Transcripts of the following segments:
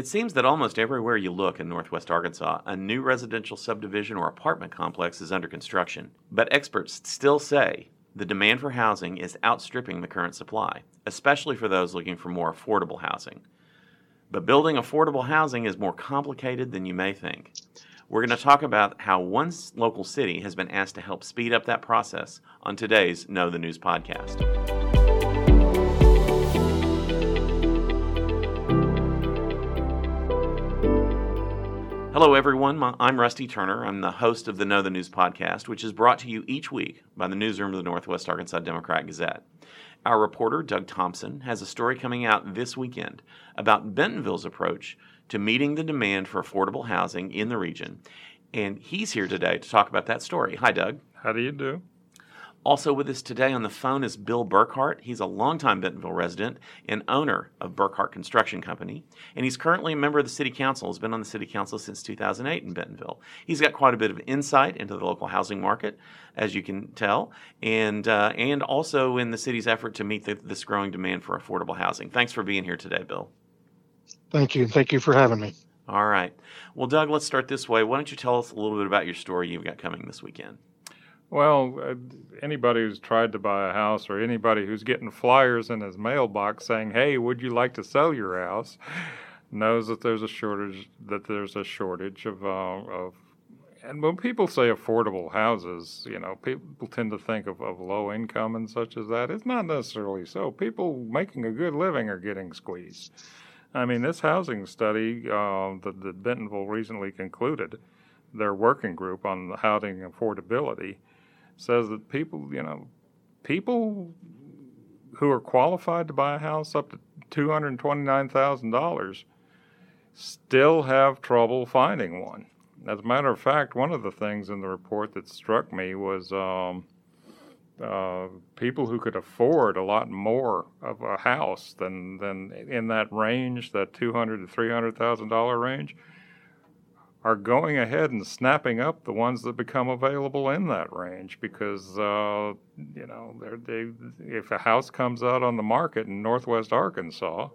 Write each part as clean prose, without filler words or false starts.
It seems that almost everywhere you look in Northwest Arkansas, a new residential subdivision or apartment complex is under construction. But experts still say the demand for housing is outstripping the current supply, especially for those looking for more affordable housing. But building affordable housing is more complicated than you may think. We're going to talk about how one local city has been asked to help speed up that process on today's Know the News podcast. Hello, everyone. I'm Rusty Turner. I'm the host of the Know the News podcast, which is brought to you each week by the newsroom of the Northwest Arkansas Democrat Gazette. Our reporter, Doug Thompson, has a story coming out this weekend about Bentonville's approach to meeting the demand for affordable housing in the region. And he's here today to talk about that story. Hi, Doug. How do you do? Also with us today on the phone is Bill Burkhart. He's a longtime Bentonville resident and owner of Burkhart Construction Company. And he's currently a member of the City Council. He's been on the City Council since 2008 in Bentonville. He's got quite a bit of insight into the local housing market, as you can tell, and also in the city's effort to meet this growing demand for affordable housing. Thanks for being here today, Bill. Thank you. Thank you for having me. All right. Well, Doug, let's start this way. Why don't you tell us a little bit about your story you've got coming this weekend? Well, anybody who's tried to buy a house or anybody who's getting flyers in his mailbox saying, hey, would you like to sell your house, knows that there's a shortage of. And when people say affordable houses, you know, people tend to think of low income and such as that. It's not necessarily so. People making a good living are getting squeezed. I mean, this housing study that Bentonville recently concluded, their working group on the housing affordability, says that people who are qualified to buy a house up to $229,000 still have trouble finding one. As a matter of fact, one of the things in the report that struck me was people who could afford a lot more of a house than in that range, that $200,000 to $300,000 range, are going ahead and snapping up the ones that become available in that range because, if a house comes out on the market in Northwest Arkansas,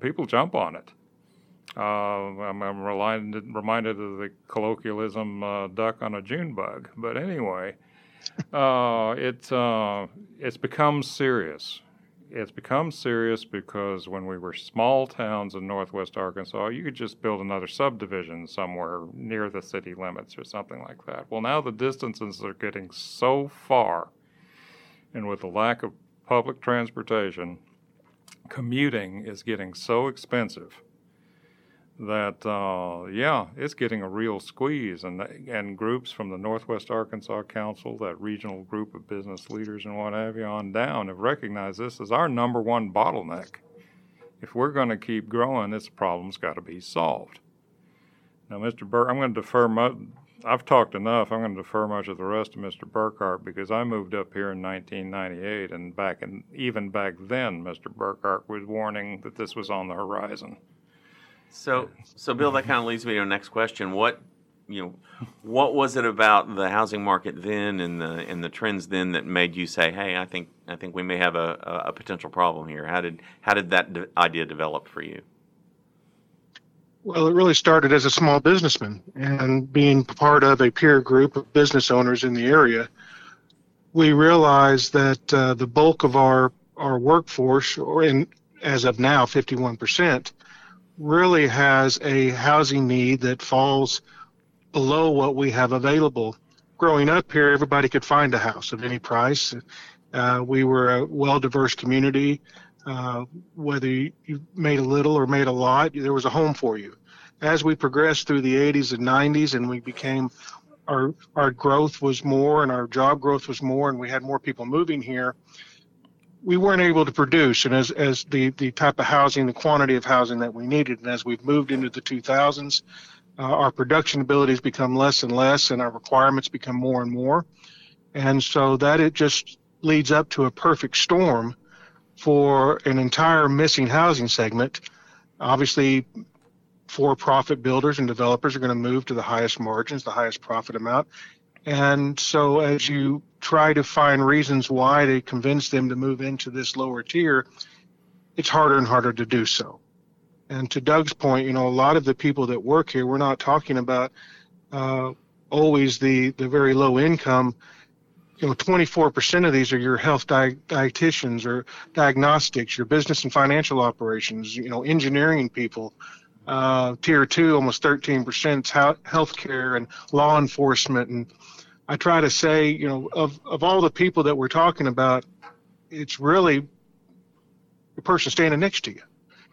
people jump on it. I'm reminded of the colloquialism, duck on a June bug. But anyway, it's become serious. It's become serious because when we were small towns in Northwest Arkansas, you could just build another subdivision somewhere near the city limits or something like that. Well, now the distances are getting so far, and with the lack of public transportation, commuting is getting so expensive that, it's getting a real squeeze. And groups from the Northwest Arkansas Council, that regional group of business leaders and what have you on down, have recognized this as our number one bottleneck. If we're going to keep growing, this problem's got to be solved. Now, Mr. Burke, I've talked enough. I'm going to defer much of the rest to Mr. Burkhart because I moved up here in 1998, and even back then, Mr. Burkhart was warning that this was on the horizon. So Bill, that kind of leads me to the next question. What was it about the housing market then and the trends then that made you say, hey, I think we may have a potential problem here? How did that idea develop for you? Well, it really started as a small businessman and being part of a peer group of business owners in the area. We realized that the bulk of our workforce, as of now, 51%, really has a housing need that falls below what we have available. Growing up here, everybody could find a house of any price. We were a well-diverse community. Whether you made a little or made a lot, there was a home for you. As we progressed through the 80s and 90s and we became, our growth was more and our job growth was more and we had more people moving here, we weren't able to produce, and as the type of housing, the quantity of housing that we needed. And as we've moved into the 2000s, our production abilities become less and less, and our requirements become more and more. And so that it just leads up to a perfect storm for an entire missing housing segment. Obviously, for-profit builders and developers are going to move to the highest margins, the highest profit amount. And so as you try to find reasons why they convince them to move into this lower tier, it's harder and harder to do so. And to Doug's point, you know, a lot of the people that work here, we're not talking about always the very low income. You know, 24% of these are your health dietitians or diagnostics, your business and financial operations, you know, engineering people. Tier 2, almost 13%, healthcare and law enforcement. And I try to say, you know, of all the people that we're talking about, it's really the person standing next to you.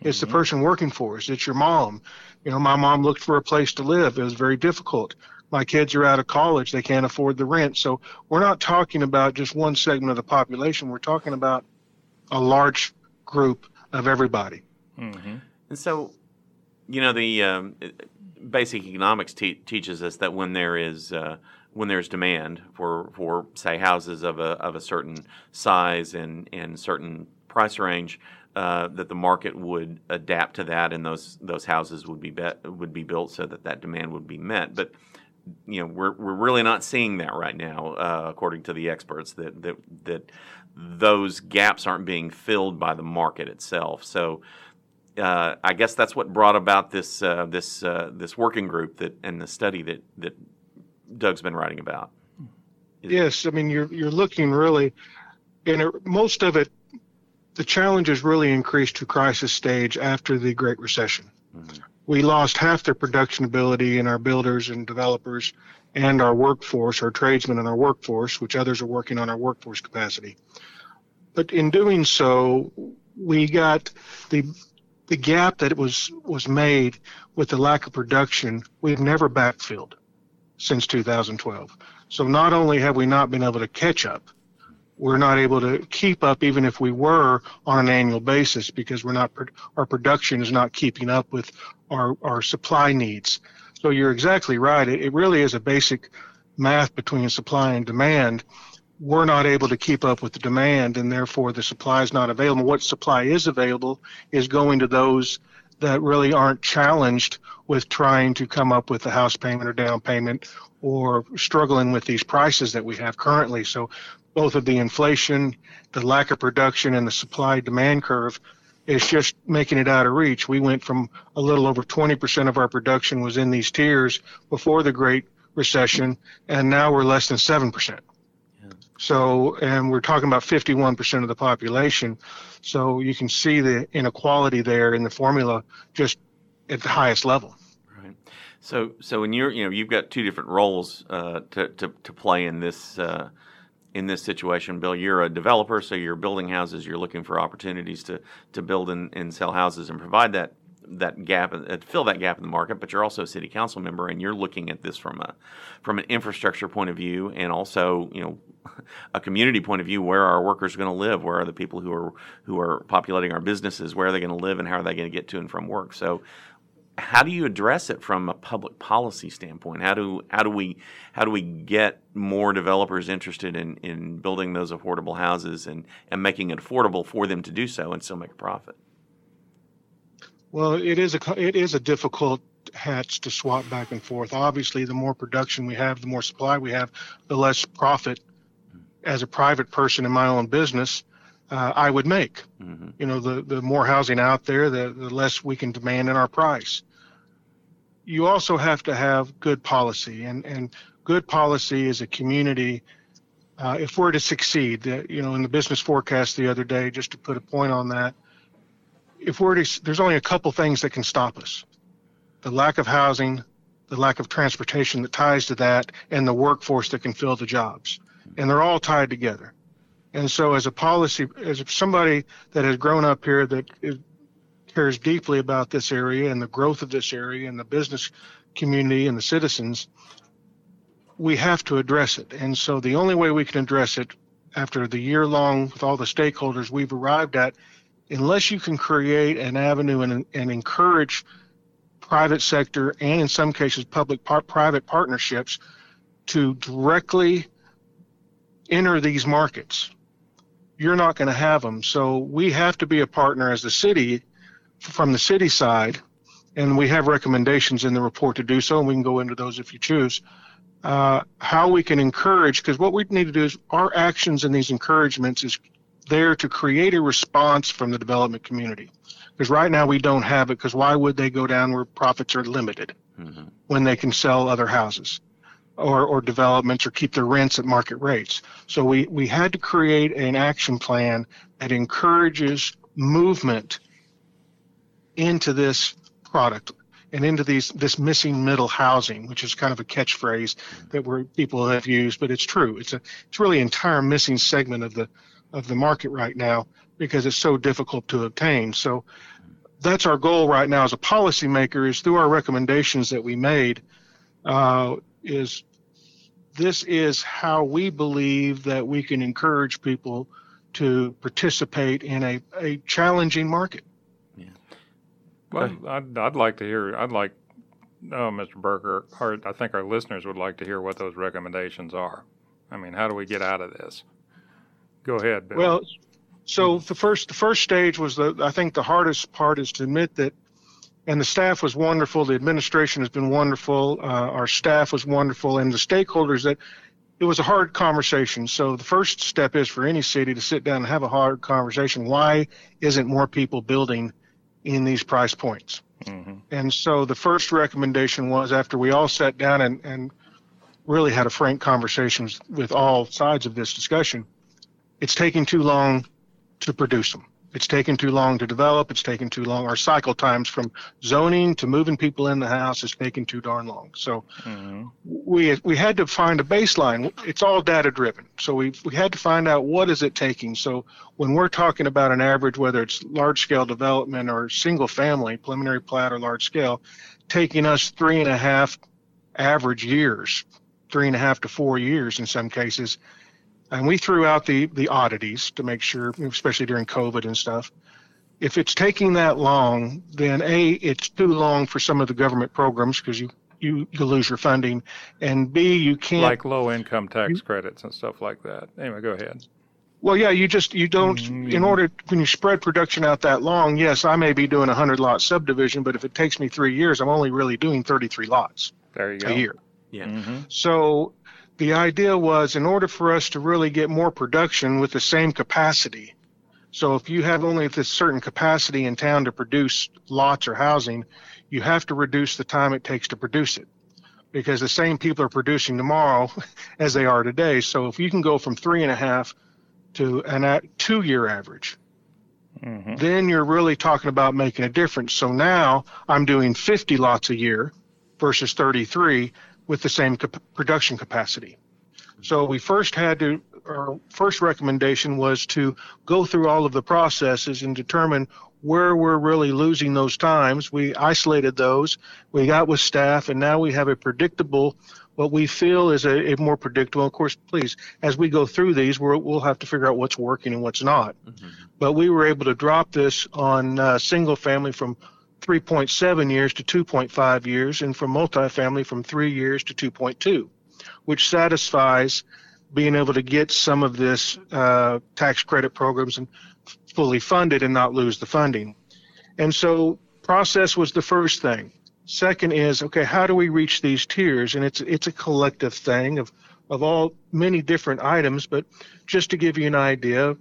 It's mm-hmm. the person working for us. It's your mom. You know, my mom looked for a place to live. It was very difficult. My kids are out of college. They can't afford the rent. So we're not talking about just one segment of the population. We're talking about a large group of everybody. Mm-hmm. And so, you know, the basic economics teaches us that when there's demand for say houses of a certain size and certain price range, that the market would adapt to that, and those houses would be built so that demand would be met. But you know, we're really not seeing that right now, according to the experts, that those gaps aren't being filled by the market itself. So. I guess that's what brought about this working group that and the study that Doug's been writing about. Yes, I mean you're looking really, and most of it, the challenges really increased to crisis stage after the Great Recession. Mm-hmm. We lost half their production ability in our builders and developers, and our workforce, our tradesmen, and our workforce, which others are working on our workforce capacity. But in doing so, we got the gap that was made with the lack of production, we've never backfilled since 2012. So not only have we not been able to catch up, we're not able to keep up even if we were on an annual basis because our production is not keeping up with our supply needs. So you're exactly right. It really is a basic math between supply and demand. We're not able to keep up with the demand, and therefore the supply is not available. What supply is available is going to those that really aren't challenged with trying to come up with a house payment or down payment or struggling with these prices that we have currently. So both of the inflation, the lack of production, and the supply-demand curve is just making it out of reach. We went from a little over 20% of our production was in these tiers before the Great Recession, and now we're less than 7%. So, and we're talking about 51% of the population. So you can see the inequality there in the formula just at the highest level. Right. So in your, you know, you've got two different roles to play in this situation, Bill. You're a developer, so you're building houses. You're looking for opportunities to build and sell houses and provide that gap, fill that gap in the market, but you're also a city council member, and you're looking at this from an infrastructure point of view, and also, you know, a community point of view. Where are our workers going to live? Where are the people who are populating our businesses? Where are they going to live, and how are they going to get to and from work? So, how do you address it from a public policy standpoint? How do we get more developers interested in building those affordable houses and making it affordable for them to do so and still make a profit? Well, it is a difficult hatch to swap back and forth. Obviously, the more production we have, the more supply we have, the less profit as a private person in my own business I would make. Mm-hmm. You know, the more housing out there, the less we can demand in our price. You also have to have good policy, and good policy is a community. If we're to succeed, you know, in the business forecast the other day, just to put a point on that, there's only a couple things that can stop us: the lack of housing, the lack of transportation that ties to that, and the workforce that can fill the jobs. And they're all tied together. And so as somebody that has grown up here cares deeply about this area and the growth of this area and the business community and the citizens, we have to address it. And so the only way we can address it after the year-long with all the stakeholders we've arrived at, unless you can create an avenue and encourage private sector and in some cases public-private partnerships to directly enter these markets, you're not going to have them. So we have to be a partner as the city, from the city side, and we have recommendations in the report to do so, and we can go into those if you choose, how we can encourage, because what we need to do is our actions in these encouragements is there to create a response from the development community. Because right now we don't have it, because why would they go down where profits are limited mm-hmm. when they can sell other houses or developments or keep their rents at market rates? So we had to create an action plan that encourages movement into this product and into this missing middle housing, which is kind of a catchphrase that people have used, but it's true. It's really an entire missing segment of the market right now because it's so difficult to obtain. So that's our goal right now as a policymaker, is through our recommendations that we made, is this is how we believe that we can encourage people to participate in a challenging market. Well, I'd like Mr. Burkhart, I think our listeners would like to hear what those recommendations are. I mean, how do we get out of this? Go ahead, Bill. Well, so the first stage was I think the hardest part is to admit that, and the staff was wonderful, the administration has been wonderful, our staff was wonderful, and the stakeholders, that it was a hard conversation. So the first step is for any city to sit down and have a hard conversation. Why isn't more people building in these price points? Mm-hmm. And so the first recommendation was, after we all sat down and really had a frank conversation with all sides of this discussion, it's taking too long to produce them. It's taking too long to develop. It's taking too long. Our cycle times from zoning to moving people in the house is taking too darn long. So mm-hmm. we had to find a baseline. It's all data driven. So we had to find out, what is it taking? So when we're talking about an average, whether it's large scale development or single family, preliminary plat or large scale, taking us 3.5 to 4 years in some cases. And we threw out the oddities to make sure, especially during COVID and stuff. If it's taking that long, then A, it's too long for some of the government programs because you lose your funding, and B, you can't, like low income tax credits and stuff like that. Anyway, go ahead. Well, yeah, you don't, mm-hmm. in order, when you spread production out that long, yes, I may be doing 100-lot subdivision, but if it takes me 3 years, I'm only really doing 33 lots there you go. A year. Yeah. Mm-hmm. So the idea was, in order for us to really get more production with the same capacity, so if you have only this certain capacity in town to produce lots or housing, you have to reduce the time it takes to produce it, because the same people are producing tomorrow as they are today. So if you can go from 3.5 to a 2-year average, mm-hmm. then you're really talking about making a difference. So now I'm doing 50 lots a year versus 33. With the same production capacity. So our first recommendation was to go through all of the processes and determine where we're really losing those times. We isolated those, we got with staff, and now we have what we feel is a more predictable. Of course, please, as we go through these, we'll have to figure out what's working and what's not. Mm-hmm. But we were able to drop this on single family from 3.7 years to 2.5 years, and for multifamily from 3 years to 2.2, which satisfies being able to get some of this tax credit programs and fully funded and not lose the funding. And so process was the first thing. Second is, okay, how do we reach these tiers? And it's a collective thing of all many different items, but just to give you an idea,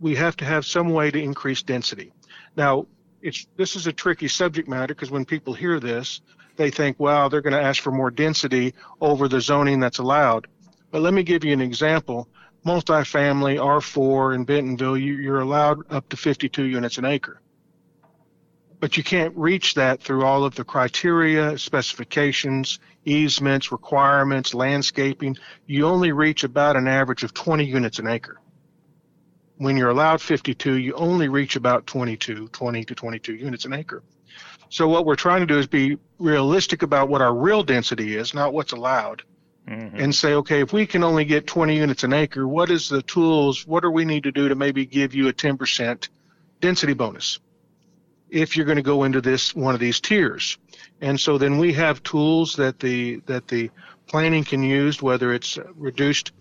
we have to have some way to increase density. Now, this is a tricky subject matter, because when people hear this, they think, wow, they're going to ask for more density over the zoning that's allowed. But let me give you an example. Multifamily R4 in Bentonville, you're allowed up to 52 units an acre. But you can't reach that through all of the criteria, specifications, easements, requirements, landscaping. You only reach about an average of 20 units an acre. When you're allowed 52, you only reach about 20 to 22 units an acre. So what we're trying to do is be realistic about what our real density is, not what's allowed, mm-hmm. and say, okay, if we can only get 20 units an acre, what is the tools, what do we need to do to maybe give you a 10% density bonus if you're going to go into this one of these tiers? And so then we have tools that the planning can use, whether it's reduced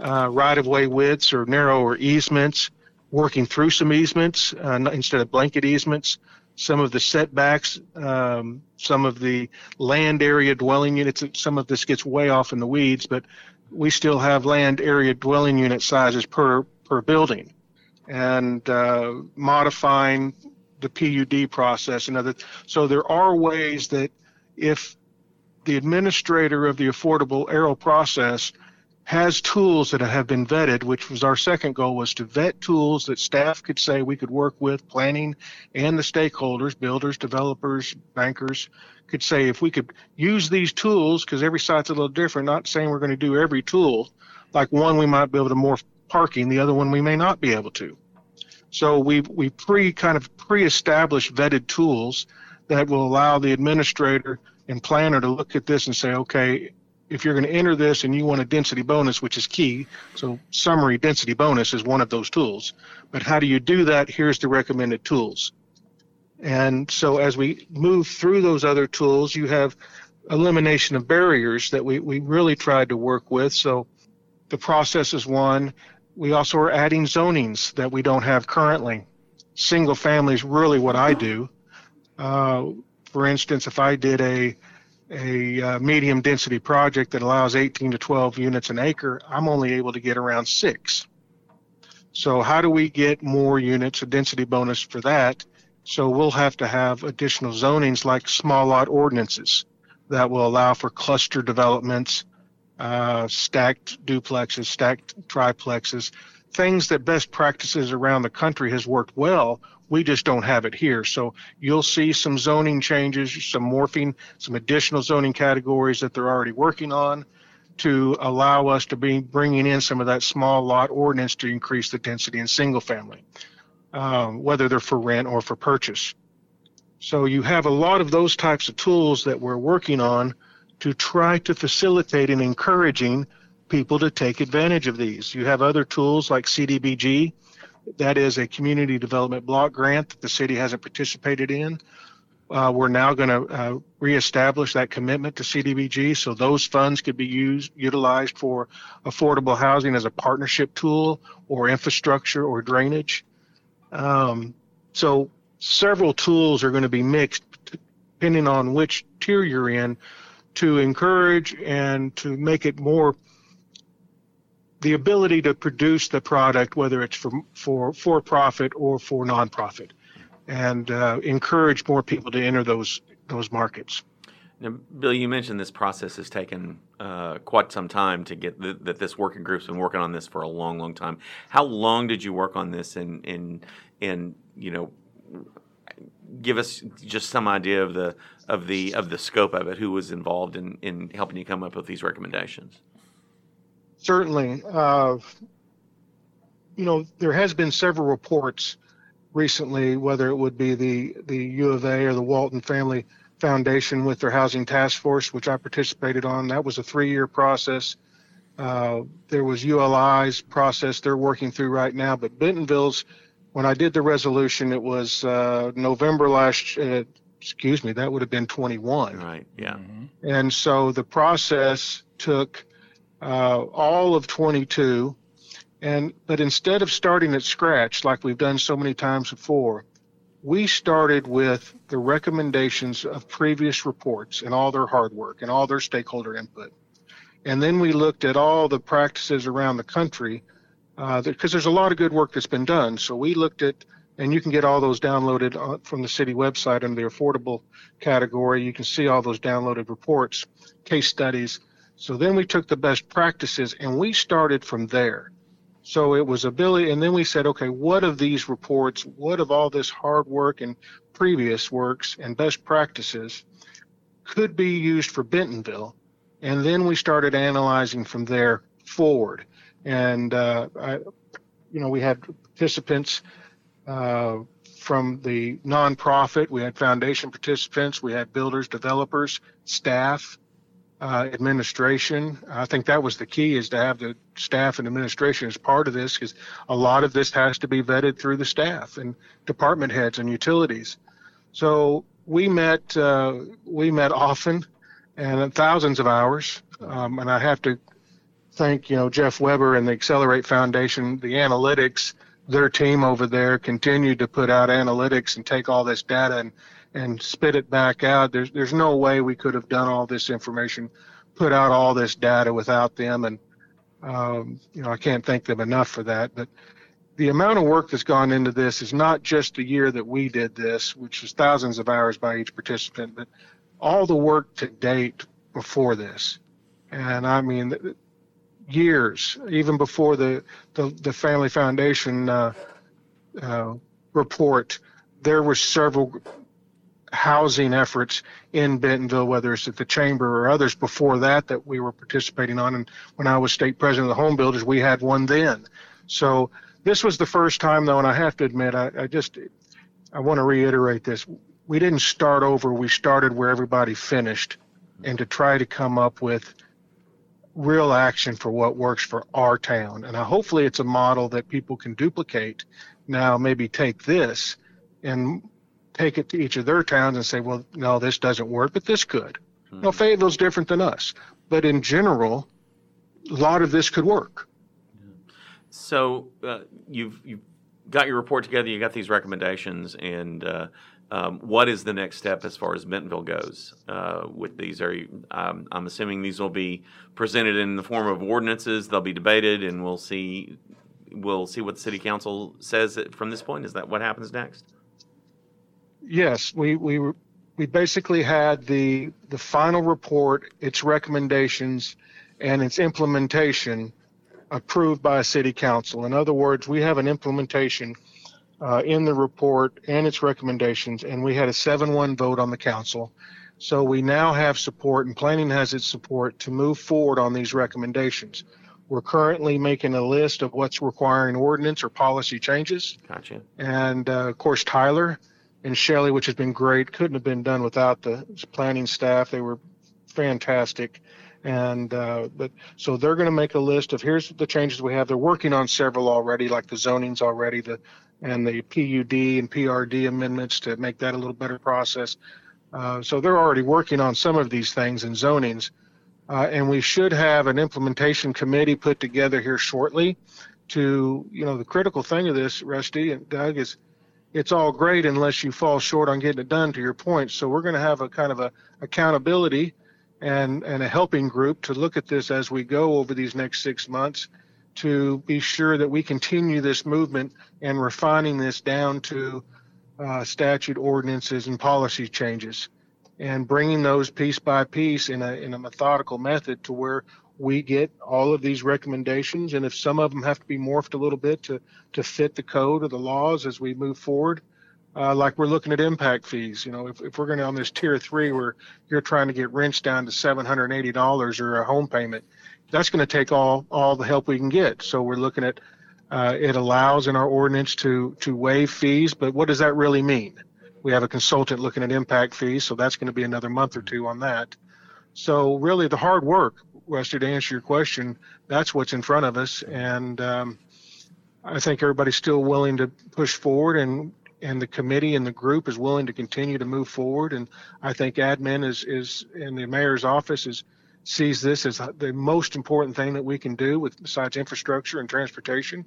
right-of-way widths or narrower easements, working through some easements instead of blanket easements, some of the setbacks, some of the land area dwelling units. Some of this gets way off in the weeds, but we still have land area dwelling unit sizes per building. and modifying the PUD process and other. So there are ways that if the administrator of the affordable ARO process has tools that have been vetted, which was our second goal, was to vet tools that staff could say we could work with, planning and the stakeholders, builders, developers, bankers, could say if we could use these tools, because every site's a little different, not saying we're going to do every tool. Like one, we might be able to morph parking, the other one we may not be able to. So we pre-established vetted tools that will allow the administrator and planner to look at this and say, okay, if you're going to enter this and you want a density bonus, which is key, so summary density bonus is one of those tools, but how do you do that? Here's the recommended tools. And so as we move through those other tools, you have elimination of barriers that we really tried to work with. So the process is one. We also are adding zonings that we don't have currently. Single family is really what I do. For instance, if I did a medium density project that allows 18 to 12 units an acre, I'm only able to get around 6. So how do we get more units, a density bonus for that? So we'll have to have additional zonings like small lot ordinances that will allow for cluster developments, stacked duplexes, stacked triplexes, things that best practices around the country has worked well. We just don't have it here. So you'll see some zoning changes, some morphing, some additional zoning categories that they're already working on to allow us to be bringing in some of that small lot ordinance to increase the density in single family, whether they're for rent or for purchase. So you have a lot of those types of tools that we're working on to try to facilitate and encouraging people to take advantage of these. You have other tools like CDBG. That is a community development block grant that the city hasn't participated in. We're now going to reestablish that commitment to CDBG, so those funds could be utilized for affordable housing as a partnership tool or infrastructure or drainage. So several tools are going to be mixed depending on which tier you're in to encourage and to make it more the ability to produce the product, whether it's for profit or for nonprofit, and encourage more people to enter those markets. Now, Bill, you mentioned this process has taken quite some time to get that this working group's been working on this for a long, long time. How long did you work on this? And you know, give us just some idea of the scope of it. Who was involved in helping you come up with these recommendations? Certainly. There has been several reports recently, whether it would be the U of A or the Walton Family Foundation with their housing task force, which I participated on. That was a 3-year process. There was ULI's process they're working through right now, but Bentonville's, when I did the resolution, it was November last that would have been 21. Right, yeah. Mm-hmm. And so the process took all of 22, but instead of starting at scratch like we've done so many times before, we started with the recommendations of previous reports and all their hard work and all their stakeholder input. And then we looked at all the practices around the country because there's a lot of good work that's been done. So we looked at, and you can get all those downloaded from the city website under the affordable category. You can see all those downloaded reports, case studies. So then we took the best practices and we started from there. So it was ability, and then we said, okay, what of these reports, what of all this hard work and previous works and best practices could be used for Bentonville? And then we started analyzing from there forward. And, we had participants from the nonprofit, we had foundation participants, we had builders, developers, staff, administration. I think that was the key, is to have the staff and administration as part of this, because a lot of this has to be vetted through the staff and department heads and utilities. So we met often and thousands of hours. And I have to thank, Jeff Weber and the Accelerate Foundation, the analytics, their team over there continued to put out analytics and take all this data and spit it back out. There's no way we could have done all this information, put out all this data without them. And I can't thank them enough for that. But the amount of work that's gone into this is not just the year that we did this, which was thousands of hours by each participant, but all the work to date before this. And I mean, years, even before the Family Foundation report, there were several housing efforts in Bentonville, whether it's at the chamber or others before that, that we were participating on. And when I was state president of the Home Builders, we had one then. So this was the first time, though, and I have to admit, I want to reiterate this. We didn't start over. We started where everybody finished, and to try to come up with real action for what works for our town. And hopefully it's a model that people can duplicate. Now maybe take this and take it to each of their towns and say, well, no, this doesn't work, but this could. Mm-hmm. No, Fayetteville's different than us. But in general, a lot of this could work. So you've got your report together, you got these recommendations, and what is the next step as far as Bentonville goes with these? I'm assuming these will be presented in the form of ordinances. They'll be debated, and we'll see what the city council says from this point. Is that what happens next? Yes, we basically had the final report, its recommendations, and its implementation approved by city council. In other words, we have an implementation in the report and its recommendations, and we had a 7-1 vote on the council. So we now have support, and planning has its support to move forward on these recommendations. We're currently making a list of what's requiring ordinance or policy changes. Gotcha. And of course, Tyler and Shelley, which has been great, couldn't have been done without the planning staff. They were fantastic. And so they're going to make a list of here's the changes we have. They're working on several already, like the zonings already, and the PUD and PRD amendments to make that a little better process. So they're already working on some of these things in zonings. And we should have an implementation committee put together here shortly to, the critical thing of this, Rusty and Doug, is it's all great unless you fall short on getting it done, to your point. So we're going to have a kind of a accountability and a helping group to look at this as we go over these next 6 months to be sure that we continue this movement and refining this down to statute, ordinances, and policy changes, and bringing those piece by piece in a methodical method to where we get all of these recommendations, and if some of them have to be morphed a little bit to fit the code or the laws as we move forward, like we're looking at impact fees. If we're going to on this tier 3 where you're trying to get rents down to $780 or a home payment, that's going to take all the help we can get. So we're looking at it allows in our ordinance to waive fees, but what does that really mean? We have a consultant looking at impact fees, so that's going to be another month or two on that. So really the hard work, Rusty, to answer your question, that's what's in front of us, and I think everybody's still willing to push forward, and the committee and the group is willing to continue to move forward, and I think admin is in the mayor's office sees this as the most important thing that we can do with besides infrastructure and transportation,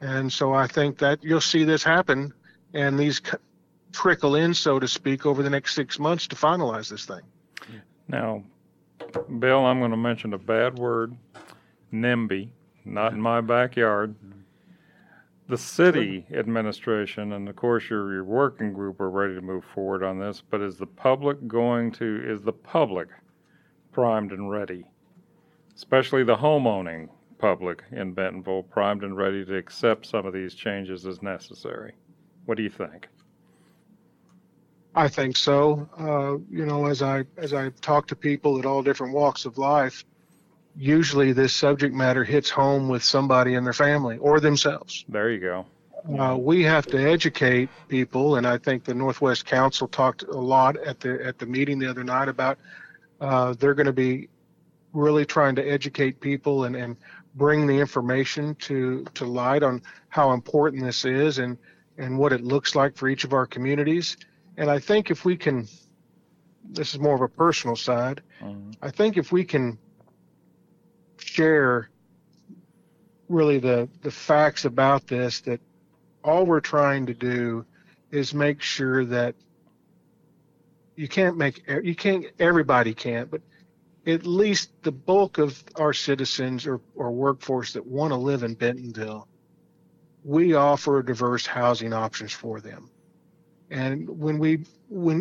and so I think that you'll see this happen, and these trickle in, so to speak, over the next 6 months to finalize this thing. Now, Bill, I'm going to mention a bad word, NIMBY, not in my backyard. The city administration, and of course your working group, are ready to move forward on this, but is the public primed and ready? Especially the homeowning public in Bentonville, primed and ready to accept some of these changes as necessary. What do you think? I think so. As I talk to people at all different walks of life, usually this subject matter hits home with somebody in their family or themselves. There you go. We have to educate people, and I think the Northwest Council talked a lot at the meeting the other night about they're going to be really trying to educate people and bring the information to light on how important this is and what it looks like for each of our communities. And I think if we can, this is more of a personal side, mm-hmm. I think if we can share really the facts about this, that all we're trying to do is make sure that everybody can't, but at least the bulk of our citizens or workforce that want to live in Bentonville we offer diverse housing options for them. And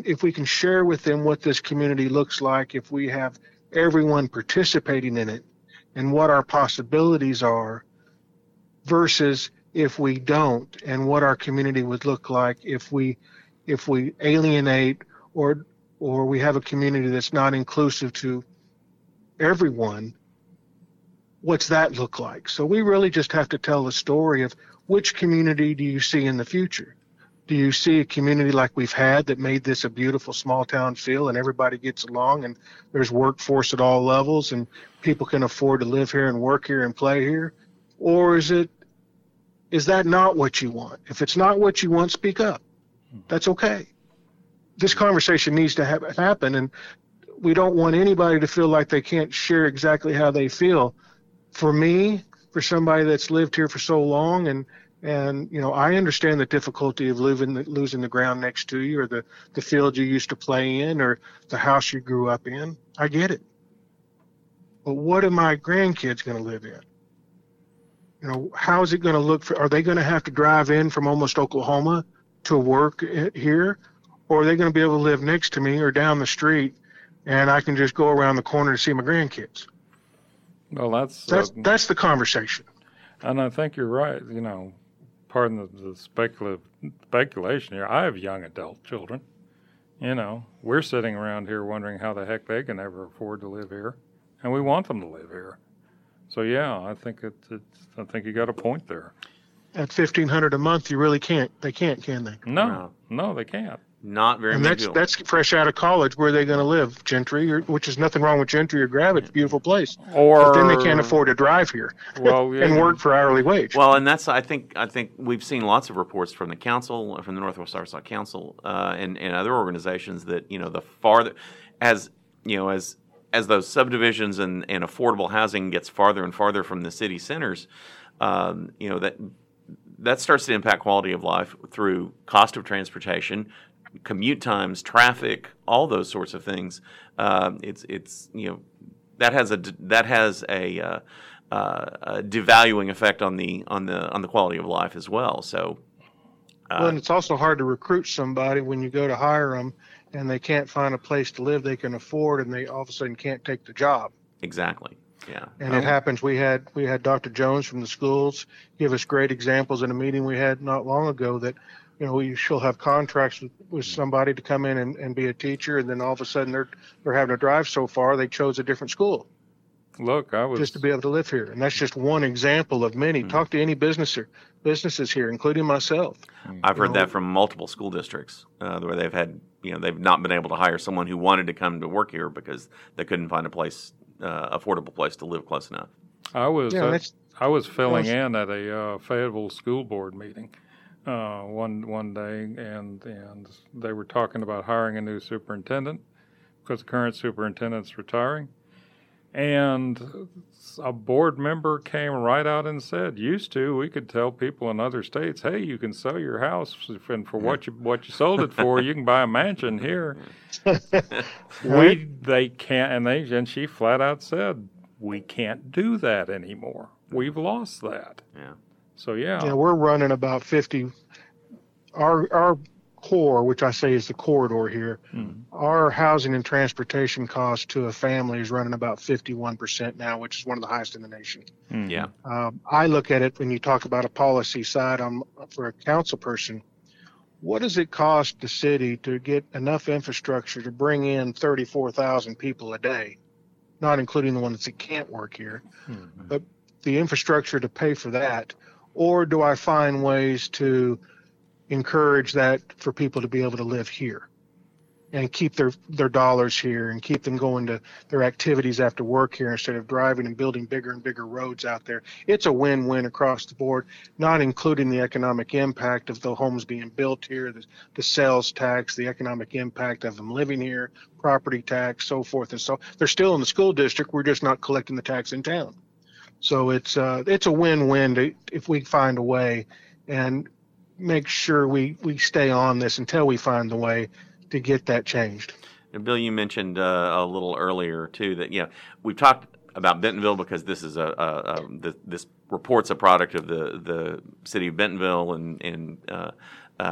if we can share with them what this community looks like, if we have everyone participating in it and what our possibilities are versus if we don't, and what our community would look like if we alienate or we have a community that's not inclusive to everyone, what's that look like? So we really just have to tell the story of which community do you see in the future? Do you see a community like we've had that made this a beautiful small town feel and everybody gets along and there's workforce at all levels and people can afford to live here and work here and play here? Or is that not what you want? If it's not what you want, speak up. That's okay. This conversation needs to happen, and we don't want anybody to feel like they can't share exactly how they feel. For me, for somebody that's lived here for so long, and you know, I understand the difficulty of losing the ground next to you, or the field you used to play in, or the house you grew up in. I get it. But what are my grandkids going to live in? You know, how is it going to look? Are they going to have to drive in from almost Oklahoma to work here? Or are they going to be able to live next to me or down the street, and I can just go around the corner to see my grandkids? Well, that's the conversation. And I think you're right. You know, pardon the speculation here. I have young adult children. You know, we're sitting around here wondering how the heck they can ever afford to live here, and we want them to live here. So yeah, I think you got a point there. At $1,500 a month, you really can't. They can't, can they? No, they can't. Not very much. That's fresh out of college. Where are they going to live? Gentry, which is nothing wrong with Gentry or Gravette. It's a beautiful place. But then they can't afford to drive here and work for hourly wage. Well, and that's I think we've seen lots of reports from the council, from the Northwest Arkansas Council, and other organizations that, you know, the farther, as you know, as those subdivisions and affordable housing gets farther and farther from the city centers, you know, that starts to impact quality of life through cost of transportation, commute times, traffic, all those sorts of things. It's you know, that has a devaluing effect on the quality of life as well. So, well, and it's also hard to recruit somebody when you go to hire them and they can't find a place to live they can afford, and they all of a sudden can't take the job. Exactly. Yeah. And it happens. We had Dr. Jones from the schools give us great examples in a meeting we had not long ago that, you know, she'll have contracts with somebody to come in and be a teacher, and then all of a sudden they're having to drive so far they chose a different school. Look, I was just to be able to live here, and that's just one example of many. Mm-hmm. Talk to any businesses here, including myself. I've heard that from multiple school districts where they've had, you know, they've not been able to hire someone who wanted to come to work here because they couldn't find a place, affordable place to live close enough. I was filling in at a Fayetteville school board meeting one day, and they were talking about hiring a new superintendent because the current superintendent's retiring, and a board member came right out and said, used to, we could tell people in other states, hey, you can sell your house, and for what you sold it for, you can buy a mansion here. They can't, and she flat out said, we can't do that anymore. We've lost that. Yeah. So, yeah, we're running about 50. Our core, which I say is the corridor here, our housing and transportation cost to a family is running about 51% now, which is one of the highest in the nation. Mm. Yeah. I look at it when you talk about a policy side for a council person. What does it cost the city to get enough infrastructure to bring in 34,000 people a day, not including the ones that can't work here, but the infrastructure to pay for that? Or do I find ways to encourage that for people to be able to live here and keep their dollars here and keep them going to their activities after work here instead of driving and building bigger and bigger roads out there? It's a win-win across the board, not including the economic impact of the homes being built here, the sales tax, the economic impact of them living here, property tax, so forth and so on. They're still in the school district. We're just not collecting the tax in town. So it's a win-win if we find a way and make sure we stay on this until we find the way to get that changed. And Bill, you mentioned a little earlier too that, yeah, we've talked about Bentonville because this is this report's a product of the city of Bentonville and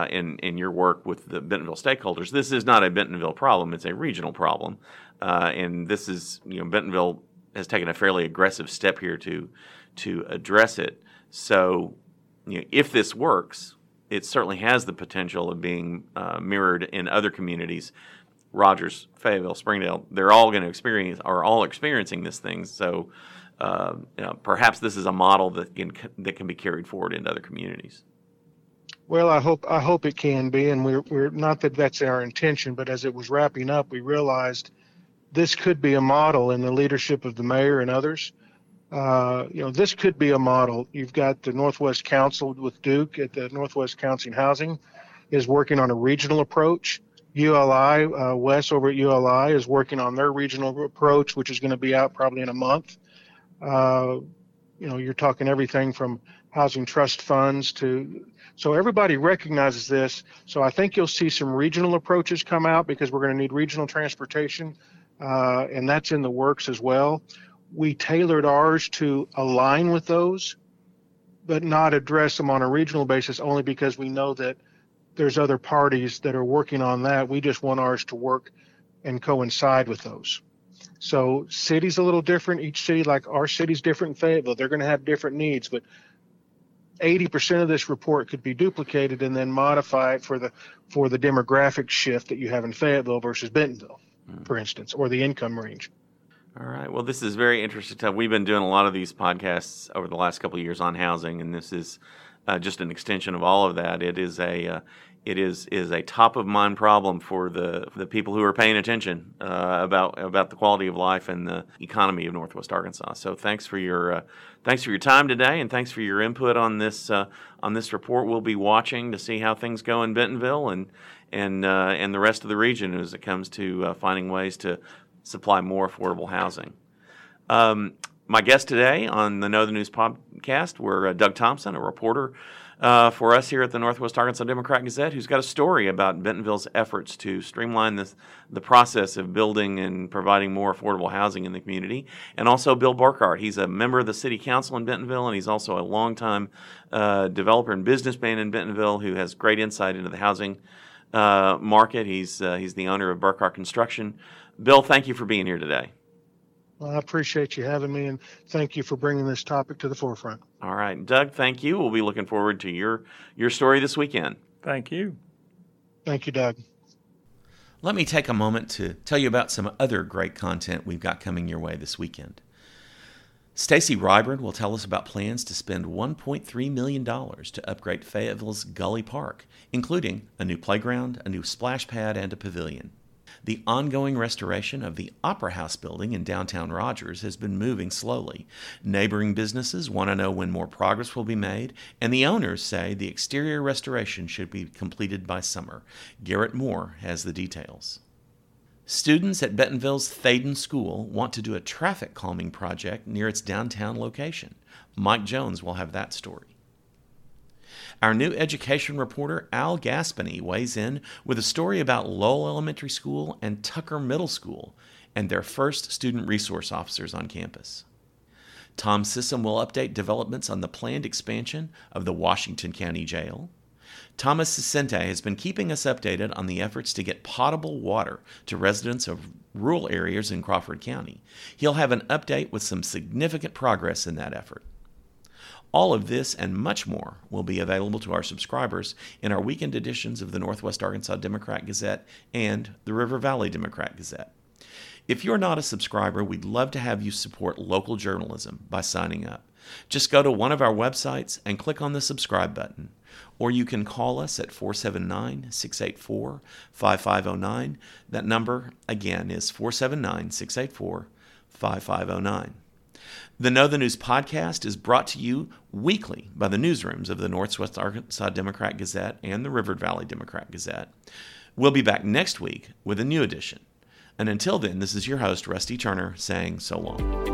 in your work with the Bentonville stakeholders. This is not a Bentonville problem; it's a regional problem, and this is Bentonville has taken a fairly aggressive step here to address it. So, if this works, it certainly has the potential of being mirrored in other communities. Rogers, Fayetteville, Springdale, they're all going to experience, are all experiencing this thing. So perhaps this is a model that can be carried forward into other communities. Well, I hope it can be, and we're not that that's our intention, but as it was wrapping up, we realized this could be a model in the leadership of the mayor and others. This could be a model. You've got the Northwest Council with Duke at the Northwest Council and Housing is working on a regional approach. ULI, Wes over at ULI is working on their regional approach, which is going to be out probably in a month. You're talking everything from housing trust funds to, so everybody recognizes this. So I think you'll see some regional approaches come out because we're going to need regional transportation, and that's in the works as well. We tailored ours to align with those, but not address them on a regional basis only because we know that there's other parties that are working on that. We just want ours to work and coincide with those. So city's a little different. Each city, like our city's different in Fayetteville. They're going to have different needs, but 80% of this report could be duplicated and then modified for the demographic shift that you have in Fayetteville versus Bentonville, for instance, or the income range. All right. Well, this is very interesting. We've been doing a lot of these podcasts over the last couple of years on housing, and this is just an extension of all of that. It is a top of mind problem for the people who are paying attention about the quality of life and the economy of Northwest Arkansas. So thanks for your time today, and thanks for your input on this report. We'll be watching to see how things go in Bentonville and the rest of the region as it comes to finding ways to supply more affordable housing. My guest today on the Know the News podcast were Doug Thompson, a reporter for us here at the Northwest Arkansas Democrat Gazette, who's got a story about Bentonville's efforts to streamline the process of building and providing more affordable housing in the community, and also Bill Burkhart. He's a member of the City Council in Bentonville, and he's also a longtime developer and businessman in Bentonville who has great insight into the housing market. He's the owner of Burkhart Construction. Bill, thank you for being here today. Well, I appreciate you having me, and thank you for bringing this topic to the forefront. All right. Doug, thank you. We'll be looking forward to your story this weekend. Thank you. Thank you, Doug. Let me take a moment to tell you about some other great content we've got coming your way this weekend. Stacy Ryburn will tell us about plans to spend $1.3 million to upgrade Fayetteville's Gully Park, including a new playground, a new splash pad, and a pavilion. The ongoing restoration of the Opera House building in downtown Rogers has been moving slowly. Neighboring businesses want to know when more progress will be made, and the owners say the exterior restoration should be completed by summer. Garrett Moore has the details. Students at Bentonville's Thaden School want to do a traffic calming project near its downtown location. Mike Jones will have that story. Our new education reporter, Al Gaspany, weighs in with a story about Lowell Elementary School and Tucker Middle School and their first student resource officers on campus. Tom Sissom will update developments on the planned expansion of the Washington County Jail. Thomas Sicente has been keeping us updated on the efforts to get potable water to residents of rural areas in Crawford County. He'll have an update with some significant progress in that effort. All of this and much more will be available to our subscribers in our weekend editions of the Northwest Arkansas Democrat Gazette and the River Valley Democrat Gazette. If you're not a subscriber, we'd love to have you support local journalism by signing up. Just go to one of our websites and click on the subscribe button, or you can call us at 479-684-5509. That number, again, is 479-684-5509. The Know the News podcast is brought to you weekly by the newsrooms of the Northwest Arkansas Democrat Gazette and the River Valley Democrat Gazette. We'll be back next week with a new edition. And until then, this is your host, Rusty Turner, saying so long.